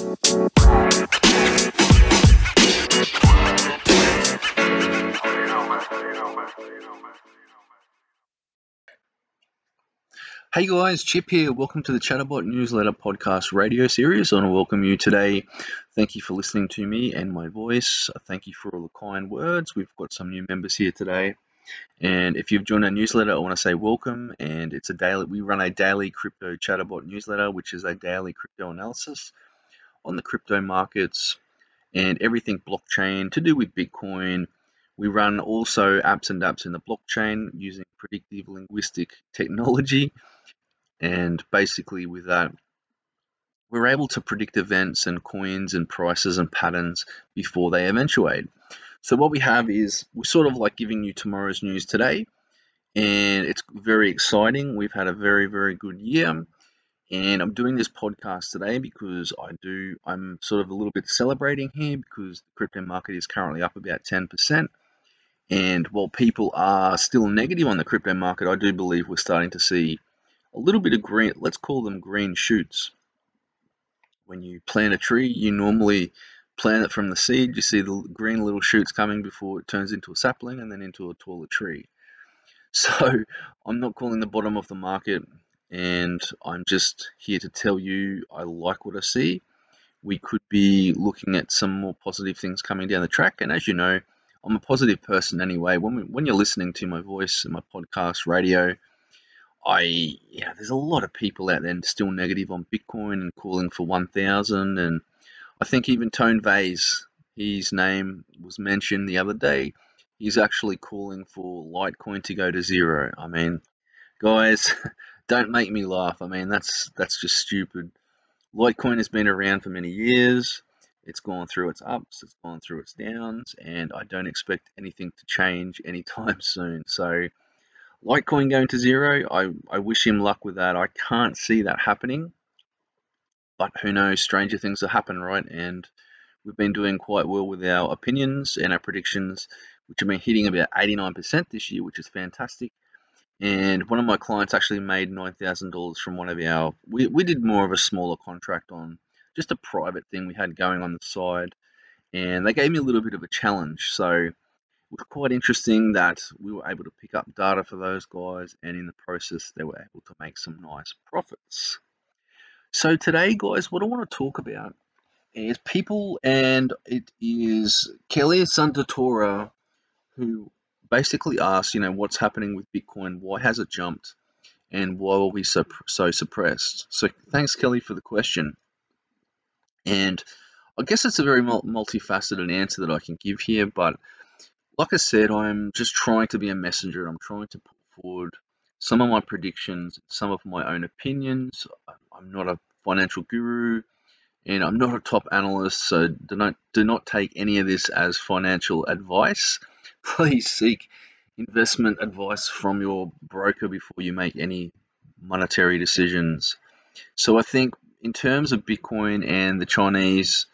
Hey guys, Chip here. Welcome to the Chatterbot Newsletter Podcast Radio Series. I want to welcome you today. Thank you for listening to me and my voice. Thank you for all the kind words. We've got some new members here today. And if you've joined our newsletter, I want to say welcome. And it's we run a daily crypto Chatterbot newsletter, which is a daily crypto analysis on the crypto markets and everything blockchain to do with Bitcoin. We run also apps and dApps in the blockchain using predictive linguistic technology. And basically with that, we're able to predict events and coins and prices and patterns before they eventuate. So what we have is we're sort of like giving you tomorrow's news today, and it's very exciting. We've had a very, very good year, and I'm doing this podcast today because I'm sort of a little bit celebrating here because the crypto market is currently up about 10%. And while people are still negative on the crypto market, I do believe we're starting to see a little bit of green, let's call them green shoots. When you plant a tree, you normally plant it from the seed, you see the green little shoots coming before it turns into a sapling and then into a taller tree. So I'm not calling the bottom of the market, and I'm just here to tell you I like what I see. We could be looking at some more positive things coming down the track, and as you know, I'm a positive person anyway. When you're listening to my voice and my podcast radio, there's a lot of people out there still negative on Bitcoin and calling for 1,000, and I think even Tone Vase, his name was mentioned the other day, he's actually calling for Litecoin to go to zero. I mean, guys, don't make me laugh. I mean, that's just stupid. Litecoin has been around for many years. It's gone through its ups, it's gone through its downs, and I don't expect anything to change anytime soon. So Litecoin going to zero, I wish him luck with that. I can't see that happening. But who knows, stranger things will happen, right? And we've been doing quite well with our opinions and our predictions, which have been hitting about 89% this year, which is fantastic. And one of my clients actually made $9,000 from one of our, we did more of a smaller contract on just a private thing we had going on the side. And they gave me a little bit of a challenge. So it was quite interesting that we were able to pick up data for those guys. And in the process, they were able to make some nice profits. So today, guys, what I want to talk about is people, and it is Kelly Santatora, who basically asks, what's happening with Bitcoin? Why has it jumped? And why are we so suppressed? So thanks, Kelly, for the question. And I guess it's a very multifaceted answer that I can give here. But like I said, I'm just trying to be a messenger. I'm trying to put forward some of my predictions, some of my own opinions. I'm not a financial guru, and I'm not a top analyst, so do not take any of this as financial advice. Please seek investment advice from your broker before you make any monetary decisions. So I think in terms of Bitcoin and the Chinese,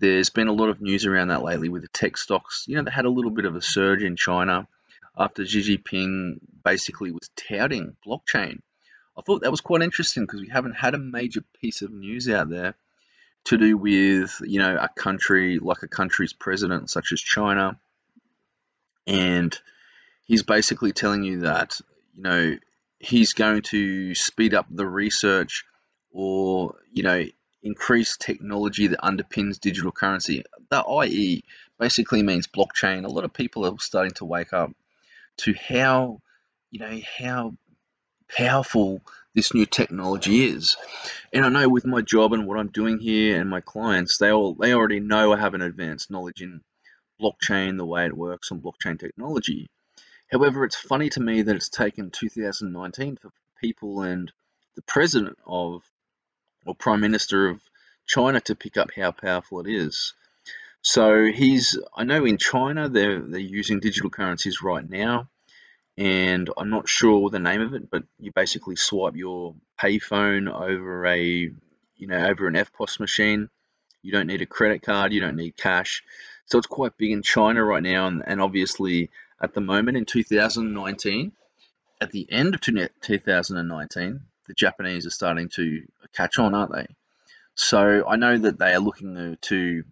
there's been a lot of news around that lately with the tech stocks. They had a little bit of a surge in China after Xi Jinping basically was touting blockchain. I thought that was quite interesting because we haven't had a major piece of news out there to do with, a country, like a country's president such as China. And he's basically telling you that, he's going to speed up the research or, increase technology that underpins digital currency. That i.e. basically means blockchain. A lot of people are starting to wake up to how powerful this new technology is. And I know with my job and what I'm doing here and my clients, they already know I have an advanced knowledge in blockchain, the way it works, and blockchain technology. However, it's funny to me that it's taken 2019 for people and the president of or Prime Minister of China to pick up how powerful it is. So I know in China they're using digital currencies right now, and I'm not sure the name of it, but you basically swipe your payphone over over an FPOS machine. You don't need a credit card, you don't need cash. So it's quite big in China right now, and obviously at the moment in 2019, at the end of 2019, the Japanese are starting to catch on, aren't they? So I know that they are looking to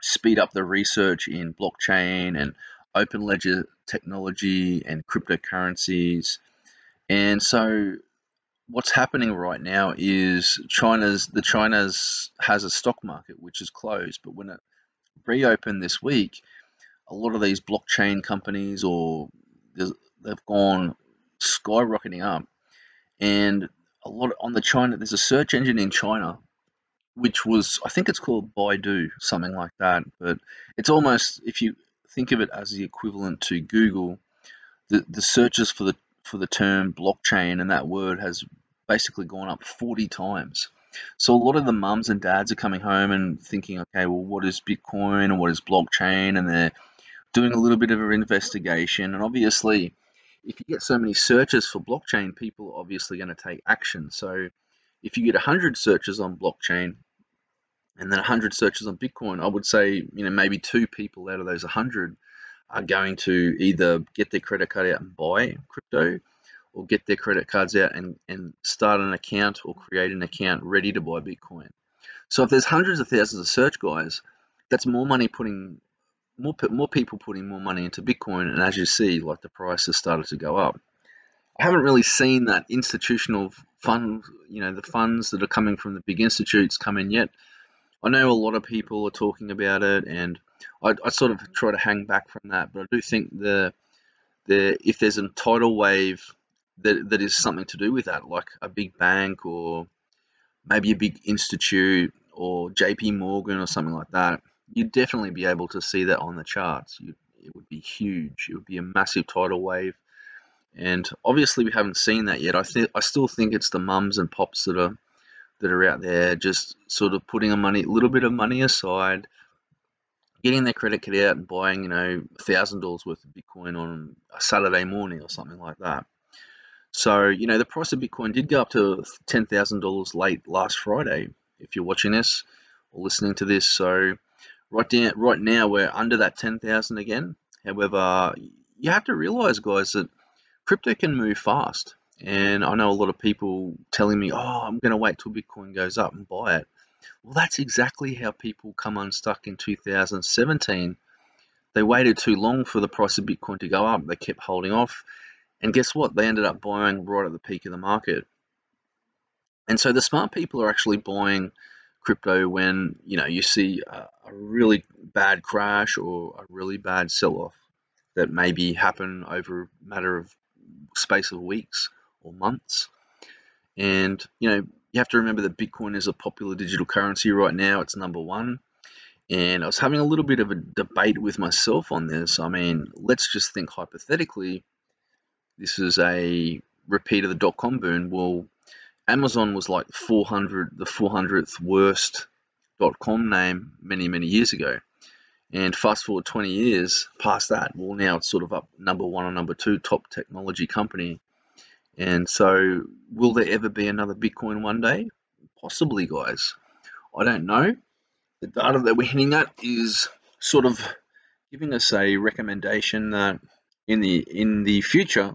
speed up the research in blockchain and open ledger technology and cryptocurrencies. And so what's happening right now is China's has a stock market which is closed, but when it reopened this week, a lot of these blockchain companies they've gone skyrocketing up, and a lot on the China. There's a search engine in China, which was, I think it's called Baidu, something like that. But it's almost, if you think of it as the equivalent to Google, the searches for the term blockchain and that word has basically gone up 40 times. So a lot of the mums and dads are coming home and thinking, okay, well, what is Bitcoin and what is blockchain? And they're doing a little bit of an investigation. And obviously, if you get so many searches for blockchain, people are obviously going to take action. So if you get 100 searches on blockchain and then 100 searches on Bitcoin, I would say, maybe 2 people out of those 100 are going to either get their credit card out and buy crypto, or get their credit cards out and start an account or create an account ready to buy Bitcoin. So if there's hundreds of thousands of search guys, that's more money putting, more people putting more money into Bitcoin. And as you see, like, the price has started to go up. I haven't really seen that institutional fund, the funds that are coming from the big institutes come in yet. I know a lot of people are talking about it, and I sort of try to hang back from that, but I do think if there's a tidal wave that is something to do with that, like a big bank or maybe a big institute or JP Morgan or something like that, you'd definitely be able to see that on the charts. It would be huge. It would be a massive tidal wave. And obviously we haven't seen that yet. I still think it's the mums and pops that are out there just sort of putting a little bit of money aside, getting their credit card out and buying, $1,000 worth of Bitcoin on a Saturday morning or something like that. So, the price of Bitcoin did go up to $10,000 late last Friday, if you're watching this or listening to this. So right now we're under that 10,000 again. However, you have to realize, guys, that crypto can move fast. And I know a lot of people telling me, oh, I'm going to wait till Bitcoin goes up and buy it. Well, that's exactly how people come unstuck in 2017. They waited too long for the price of Bitcoin to go up. They kept holding off. And guess what? They ended up buying right at the peak of the market. And so the smart people are actually buying crypto when, you see a really bad crash or a really bad sell-off that maybe happen over a matter of space of weeks or months. And, you have to remember that Bitcoin is a popular digital currency right now. It's #1. And I was having a little bit of a debate with myself on this. I mean, let's just think hypothetically. This is a repeat of the dot-com boom. Well, Amazon was like the 400th worst dot-com name many, many years ago. And fast forward 20 years past that, well, now it's sort of up #1 or #2 top technology company. And so will there ever be another Bitcoin one day? Possibly, guys. I don't know. The data that we're hitting at is sort of giving us a recommendation that in the future,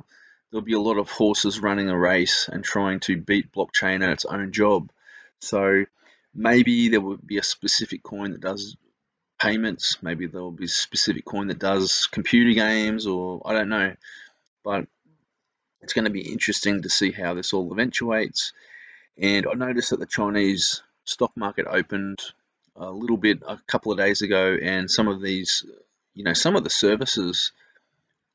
there'll be a lot of horses running a race and trying to beat blockchain at its own job. So maybe there will be a specific coin that does payments. Maybe there'll be a specific coin that does computer games, or I don't know. But it's going to be interesting to see how this all eventuates. And I noticed that the Chinese stock market opened a couple of days ago, and some of these, some of the services,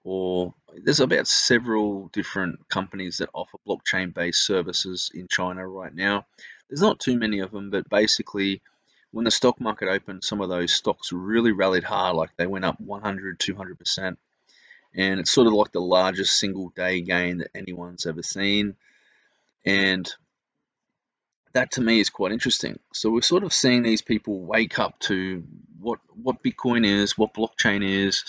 or there's about several different companies that offer blockchain-based services in China right now. There's not too many of them, but basically when the stock market opened, some of those stocks really rallied hard, like they went up 100, 200%. And it's sort of like the largest single day gain that anyone's ever seen. And that to me is quite interesting. So we're sort of seeing these people wake up to what Bitcoin is, what blockchain is,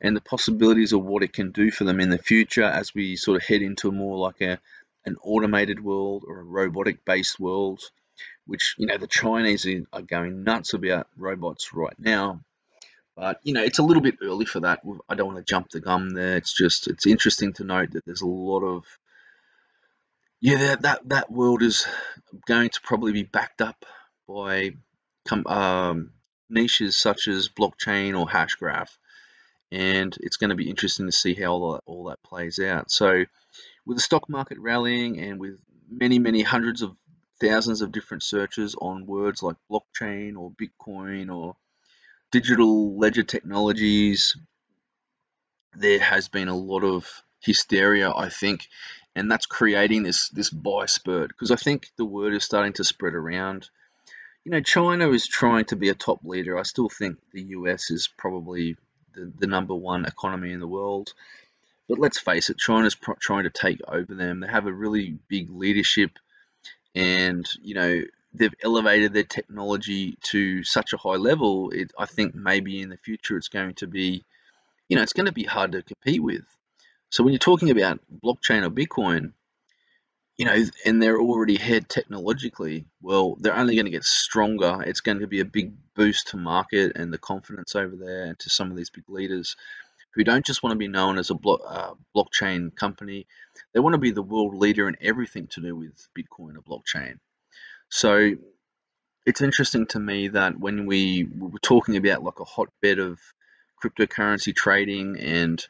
and the possibilities of what it can do for them in the future as we sort of head into more like an automated world or a robotic-based world, which, the Chinese are going nuts about robots right now. But, it's a little bit early for that. I don't want to jump the gun there. It's interesting to note that there's a lot of that world is going to probably be backed up by niches such as blockchain or hashgraph, and it's going to be interesting to see how all that plays out. So with the stock market rallying and with many hundreds of thousands of different searches on words like blockchain or Bitcoin or digital ledger technologies, there has been a lot of hysteria, I think, and that's creating this buy spurt, because I think the word is starting to spread around. You know, China is trying to be a top leader. I still think the US is probably the number one economy in the world. But let's face it, China's trying to take over them. They have a really big leadership, and, you know, they've elevated their technology to such a high level. I think maybe in the future it's going to be, you know, it's going to be hard to compete with. So when you're talking about blockchain or Bitcoin, you know, and they're already ahead technologically, well, they're only going to get stronger. It's going to be a big boost to market and the confidence over there, and to some of these big leaders who don't just want to be known as a blockchain company. They want to be the world leader in everything to do with Bitcoin or blockchain. So it's interesting to me that when we were talking about like a hotbed of cryptocurrency trading, and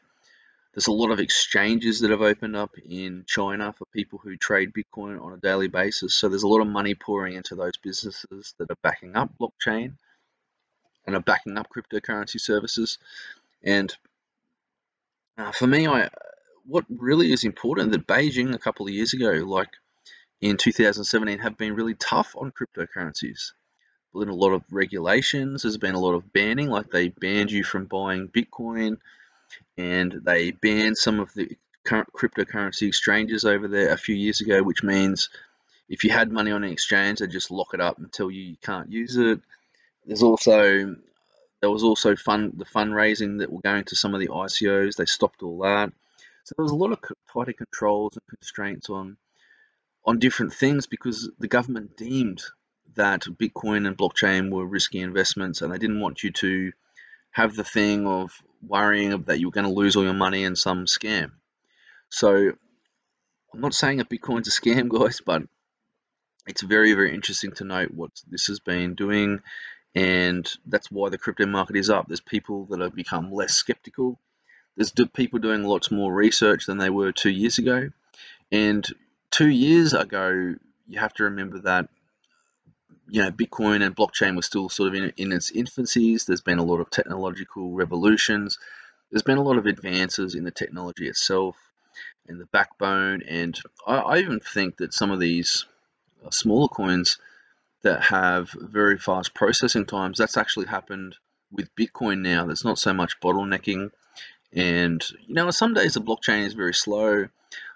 there's a lot of exchanges that have opened up in China for people who trade Bitcoin on a daily basis. So there's a lot of money pouring into those businesses that are backing up blockchain and are backing up cryptocurrency services. And for me, what really is important, that Beijing a couple of years ago, like in 2017, have been really tough on cryptocurrencies. There's been a lot of regulations, there's been a lot of banning, like they banned you from buying Bitcoin, and they banned some of the current cryptocurrency exchanges over there a few years ago, which means if you had money on an exchange, they just lock it up and tell you you can't use it. There was also the fundraising that were going to some of the ICOs. They stopped all that. So there was a lot of tighter controls and constraints on different things, because the government deemed that Bitcoin and blockchain were risky investments, and they didn't want you to have the thing of worrying that you were going to lose all your money in some scam. So I'm not saying that Bitcoin's a scam, guys, but it's very, very interesting to note what this has been doing, and that's why the crypto market is up. There's people that have become less skeptical. There's people doing lots more research than they were 2 years ago. And 2 years ago, you have to remember that, you know, Bitcoin and blockchain were still sort of in its infancies. There's been a lot of technological revolutions. There's been a lot of advances in the technology itself and the backbone. And I even think that some of these smaller coins that have very fast processing times, that's actually happened with Bitcoin now. There's not so much bottlenecking. And, you know, some days the blockchain is very slow.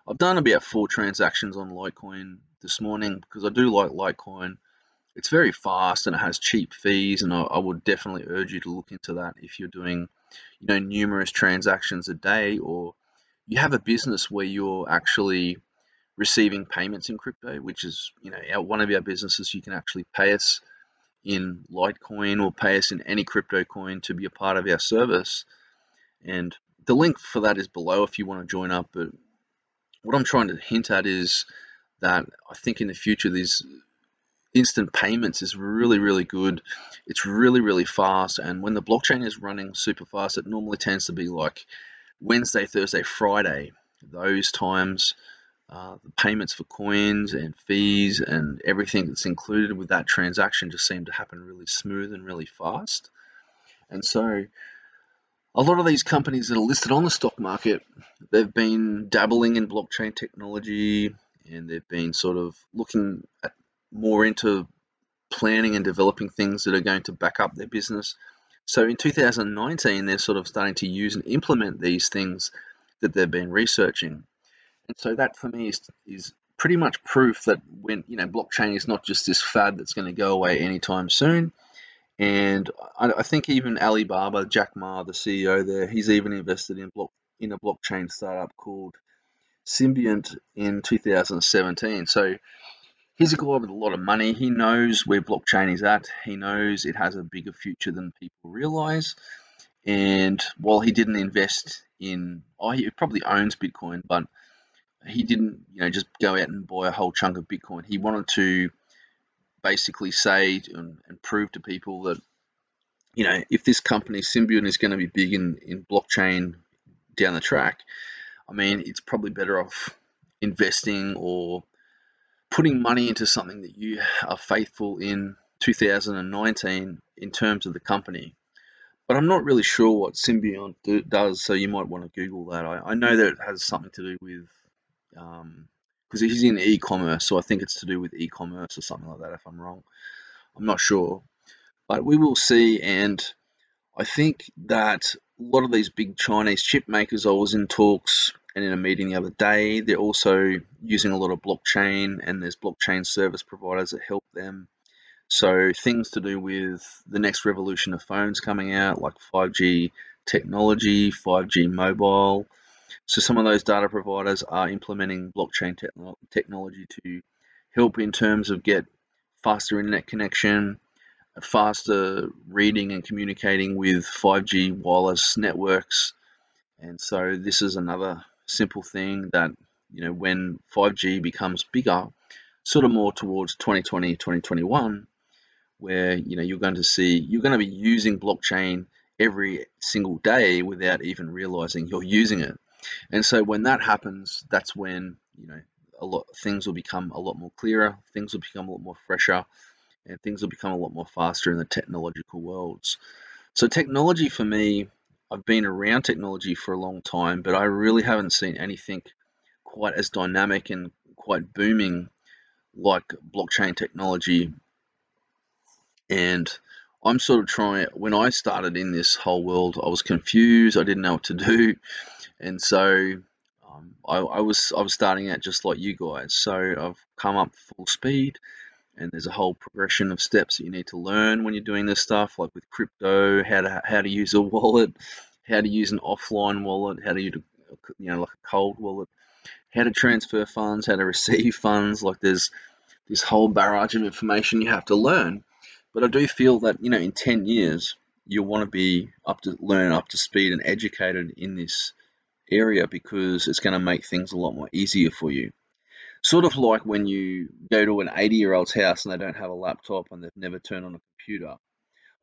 I've done about 4 transactions on Litecoin this morning because I do like Litecoin. It's very fast and it has cheap fees, and I would definitely urge you to look into that if you're doing, you know, numerous transactions a day, or you have a business where you're actually receiving payments in crypto, which is, you know, one of our businesses. You can actually pay us in Litecoin or pay us in any crypto coin to be a part of our service, and the link for that is below if you want to join up. But what I'm trying to hint at is that I think in the future these instant payments is really, really good. It's really, really fast. And when the blockchain is running super fast, it normally tends to be like Wednesday, Thursday, Friday. Those times, the payments for coins and fees and everything that's included with that transaction just seem to happen really smooth and really fast. And so a lot of these companies that are listed on the stock market, they've been dabbling in blockchain technology, and they've been sort of looking at more into planning and developing things that are going to back up their business. So in 2019, they're sort of starting to use and implement these things that they've been researching. And so that for me is pretty much proof that, when, you know, blockchain is not just this fad that's going to go away anytime soon. And I think even Alibaba, Jack Ma, the CEO there, he's even invested in a blockchain startup called Symbiont in 2017. So he's a guy with a lot of money. He knows where blockchain is at. He knows it has a bigger future than people realize. And while he didn't invest in, he probably owns Bitcoin, but he didn't, just go out and buy a whole chunk of Bitcoin. He wanted to basically say and prove to people that, if this company Symbiont is going to be big in blockchain down the track, it's probably better off investing or putting money into something that you are faithful in 2019 in terms of the company. But I'm not really sure what Symbiont does, so you might want to Google that. I know that it has something to do with, because he's in e-commerce, so I think it's to do with e-commerce or something like that, if I'm wrong. I'm not sure. But we will see, and I think that a lot of these big Chinese chip makers, I was in talks and in a meeting the other day, they're also using a lot of blockchain, and there's blockchain service providers that help them. So things to do with the next revolution of phones coming out, like 5G technology, 5G mobile. So some of those data providers are implementing blockchain technology to help in terms of get faster internet connection, faster reading and communicating with 5G wireless networks. And so this is another simple thing that, when 5G becomes bigger, sort of more towards 2020, 2021, where, you're going to be using blockchain every single day without even realizing you're using it. And so when that happens, that's when, things will become a lot more clearer, things will become a lot more fresher, and things will become a lot more faster in the technological worlds. So technology for me, I've been around technology for a long time, but I really haven't seen anything quite as dynamic and quite booming like blockchain technology. And I'm sort of trying, when I started in this whole world, I was confused, I didn't know what to do. And so I was starting out just like you guys. So I've come up full speed, and there's a whole progression of steps that you need to learn when you're doing this stuff, like with crypto, how to use a wallet, how to use an offline wallet, how to use like a cold wallet, how to transfer funds, how to receive funds. Like there's this whole barrage of information you have to learn. But I do feel that, in 10 years, you'll want to be up to speed and educated in this area, because it's going to make things a lot more easier for you. Sort of like when you go to an 80-year-old's house and they don't have a laptop and they've never turned on a computer.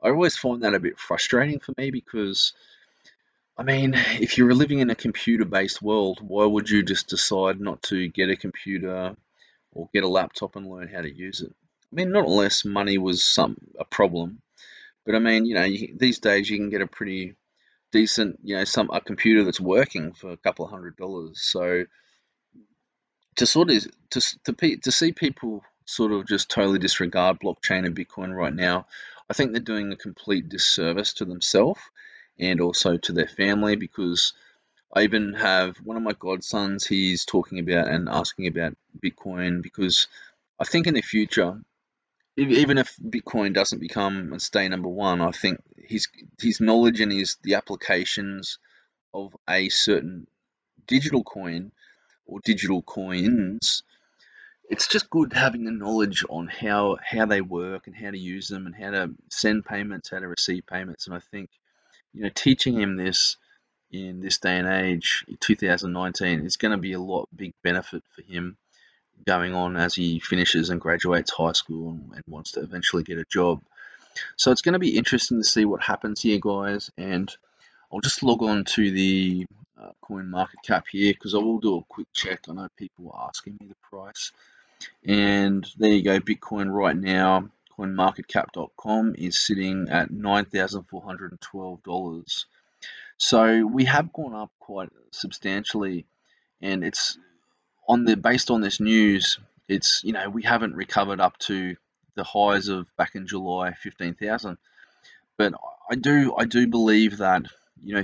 I always find that a bit frustrating for me, because, if you're living in a computer-based world, why would you just decide not to get a computer or get a laptop and learn how to use it? Not unless money was a problem, but these days you can get a pretty decent, a computer that's working for a couple of $100. So to see people sort of just totally disregard blockchain and Bitcoin right now, I think they're doing a complete disservice to themselves and also to their family, because I even have one of my godsons, he's talking about and asking about Bitcoin, because I think in the future, even if Bitcoin doesn't become and stay number one, I think his knowledge and the applications of a certain digital coin or digital coins, it's just good having the knowledge on how they work and how to use them and how to send payments, how to receive payments. And I think, teaching him this in this day and age, 2019, is going to be a big benefit for him going on as he finishes and graduates high school and wants to eventually get a job. So it's going to be interesting to see what happens here, guys. And I'll just log on to the CoinMarketCap here, because I will do a quick check. I know people are asking me the price. And there you go, Bitcoin right now, coinmarketcap.com, is sitting at $9,412. So we have gone up quite substantially, and it's based on this news, it's, we haven't recovered up to the highs of back in July, 15,000. But I do believe that,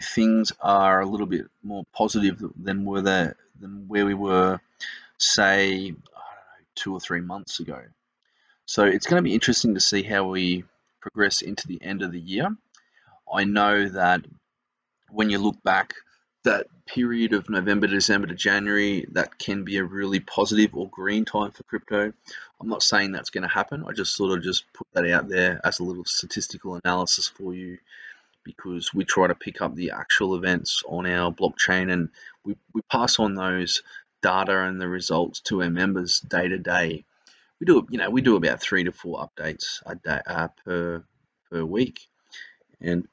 things are a little bit more positive than where we were, say, I don't know, 2 or 3 months ago. So it's going to be interesting to see how we progress into the end of the year. I know that when you look back, that period of November, December to January, that can be a really positive or green time for crypto. I'm not saying that's going to happen. I just sort of just put that out there as a little statistical analysis for you, because we try to pick up the actual events on our blockchain, and we pass on those data and the results to our members day to day. We do, we do about 3 to 4 updates a day per week, and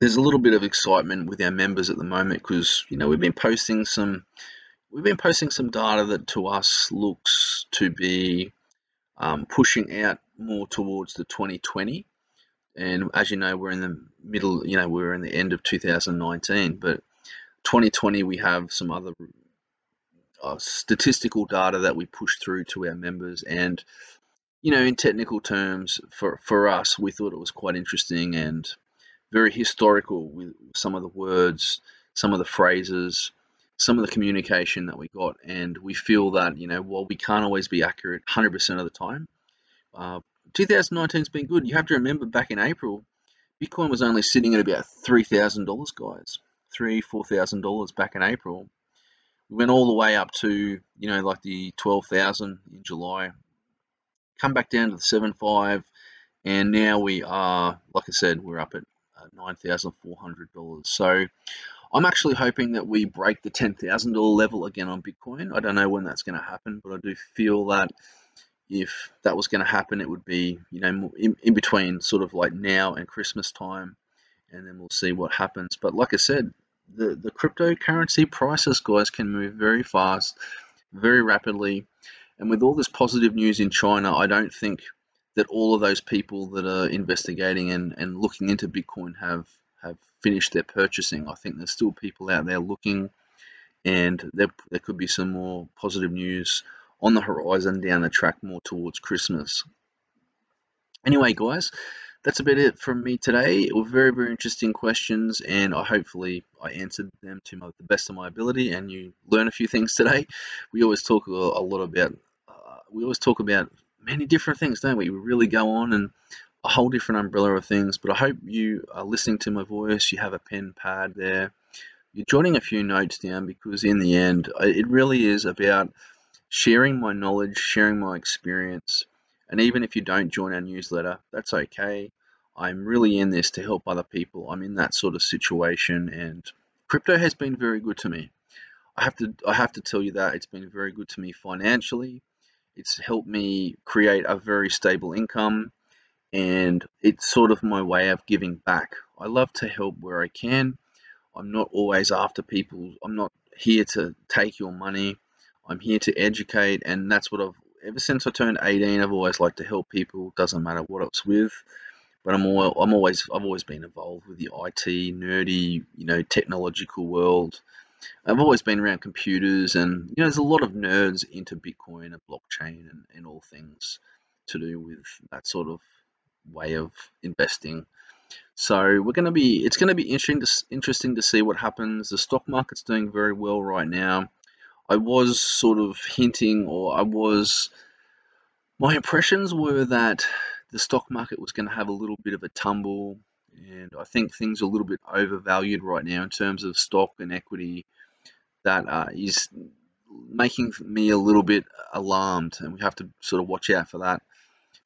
there's a little bit of excitement with our members at the moment because we've been posting some data that to us looks to be pushing out more towards the 2020. And as you know, we're in the middle, we're in the end of 2019, but 2020 we have some other statistical data that we push through to our members. And in technical terms, for us, we thought it was quite interesting and very historical with some of the words, some of the phrases, some of the communication that we got. And we feel that while we can't always be accurate 100% of the time, 2019 has been good. You have to remember, back in April, Bitcoin was only sitting at about $3,000, guys, $4,000 back in April. We went all the way up to like the 12,000 in July, come back down to the 7.5, and now we are, like I said, we're up at $9,400. So I'm actually hoping that we break the $10,000 level again on Bitcoin. I don't know when that's going to happen, but I do feel that if that was going to happen, it would be in between sort of like now and Christmas time, and then we'll see what happens. But like I said, the cryptocurrency prices, guys, can move very fast, very rapidly, and with all this positive news in China, I don't think that all of those people that are investigating and looking into Bitcoin have finished their purchasing. I think there's still people out there looking, and there could be some more positive news on the horizon down the track more towards Christmas. Anyway, guys, that's about it from me today. It were very, very interesting questions, and hopefully I answered them to the best of my ability, and you learn a few things today. We always talk a lot about, many different things, don't we? We really go on and a whole different umbrella of things, but I hope you are listening to my voice. You have a pen, pad there. You're jotting a few notes down, because in the end, it really is about sharing my knowledge, sharing my experience. And even if you don't join our newsletter, that's okay. I'm really in this to help other people. I'm in that sort of situation, and crypto has been very good to me. I have to tell you that it's been very good to me financially. It's helped me create a very stable income, and it's sort of my way of giving back. I love to help where I can. I'm not always after people. I'm not here to take your money. I'm here to educate, and that's what ever since I turned 18, I've always liked to help people. Doesn't matter what it's with, but I've always been involved with the IT, nerdy, technological world. I've always been around computers, and there's a lot of nerds into Bitcoin and blockchain and all things to do with that sort of way of investing. So it's going to be interesting to see what happens. The stock market's doing very well right now. I was sort of hinting, my impressions were that the stock market was going to have a little bit of a tumble, and I think things are a little bit overvalued right now in terms of stock and equity. That is making me a little bit alarmed, and we have to sort of watch out for that,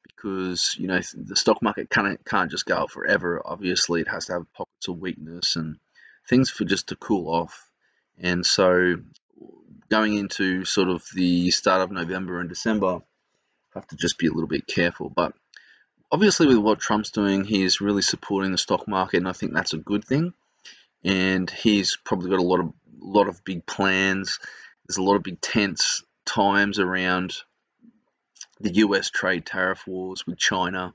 because the stock market can't just go up forever. Obviously, it has to have pockets of weakness and things for just to cool off, and so, going into sort of the start of November and December, I have to just be a little bit careful. But obviously, with what Trump's doing, he is really supporting the stock market, and I think that's a good thing. And he's probably got a lot of big plans. There's a lot of big tense times around the US trade tariff wars with China.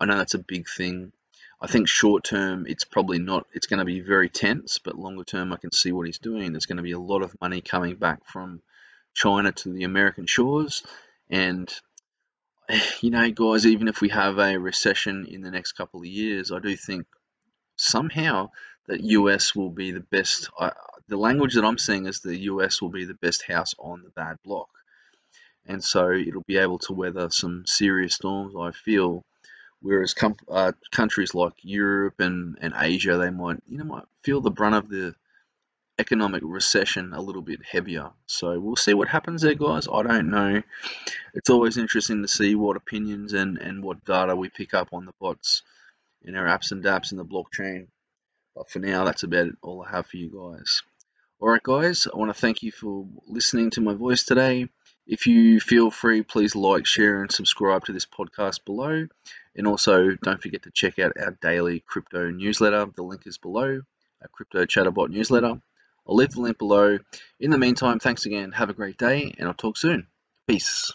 I know that's a big thing. I think short term, it's probably not, it's going to be very tense, but longer term, I can see what he's doing. There's going to be a lot of money coming back from China to the American shores. And, guys, even if we have a recession in the next couple of years, I do think somehow that US will be the best. The language that I'm seeing is the US will be the best house on the bad block. And so it'll be able to weather some serious storms, I feel. Whereas countries like Europe and Asia, they might feel the brunt of the economic recession a little bit heavier. So we'll see what happens there, guys. I don't know. It's always interesting to see what opinions and what data we pick up on the bots in our apps and dApps in the blockchain. But for now, that's about all I have for you guys. Alright guys, I want to thank you for listening to my voice today. If you feel free, please like, share and subscribe to this podcast below. And also don't forget to check out our daily crypto newsletter. The link is below, our crypto Chatterbot newsletter. I'll leave the link below. In the meantime, thanks again. Have a great day and I'll talk soon. Peace.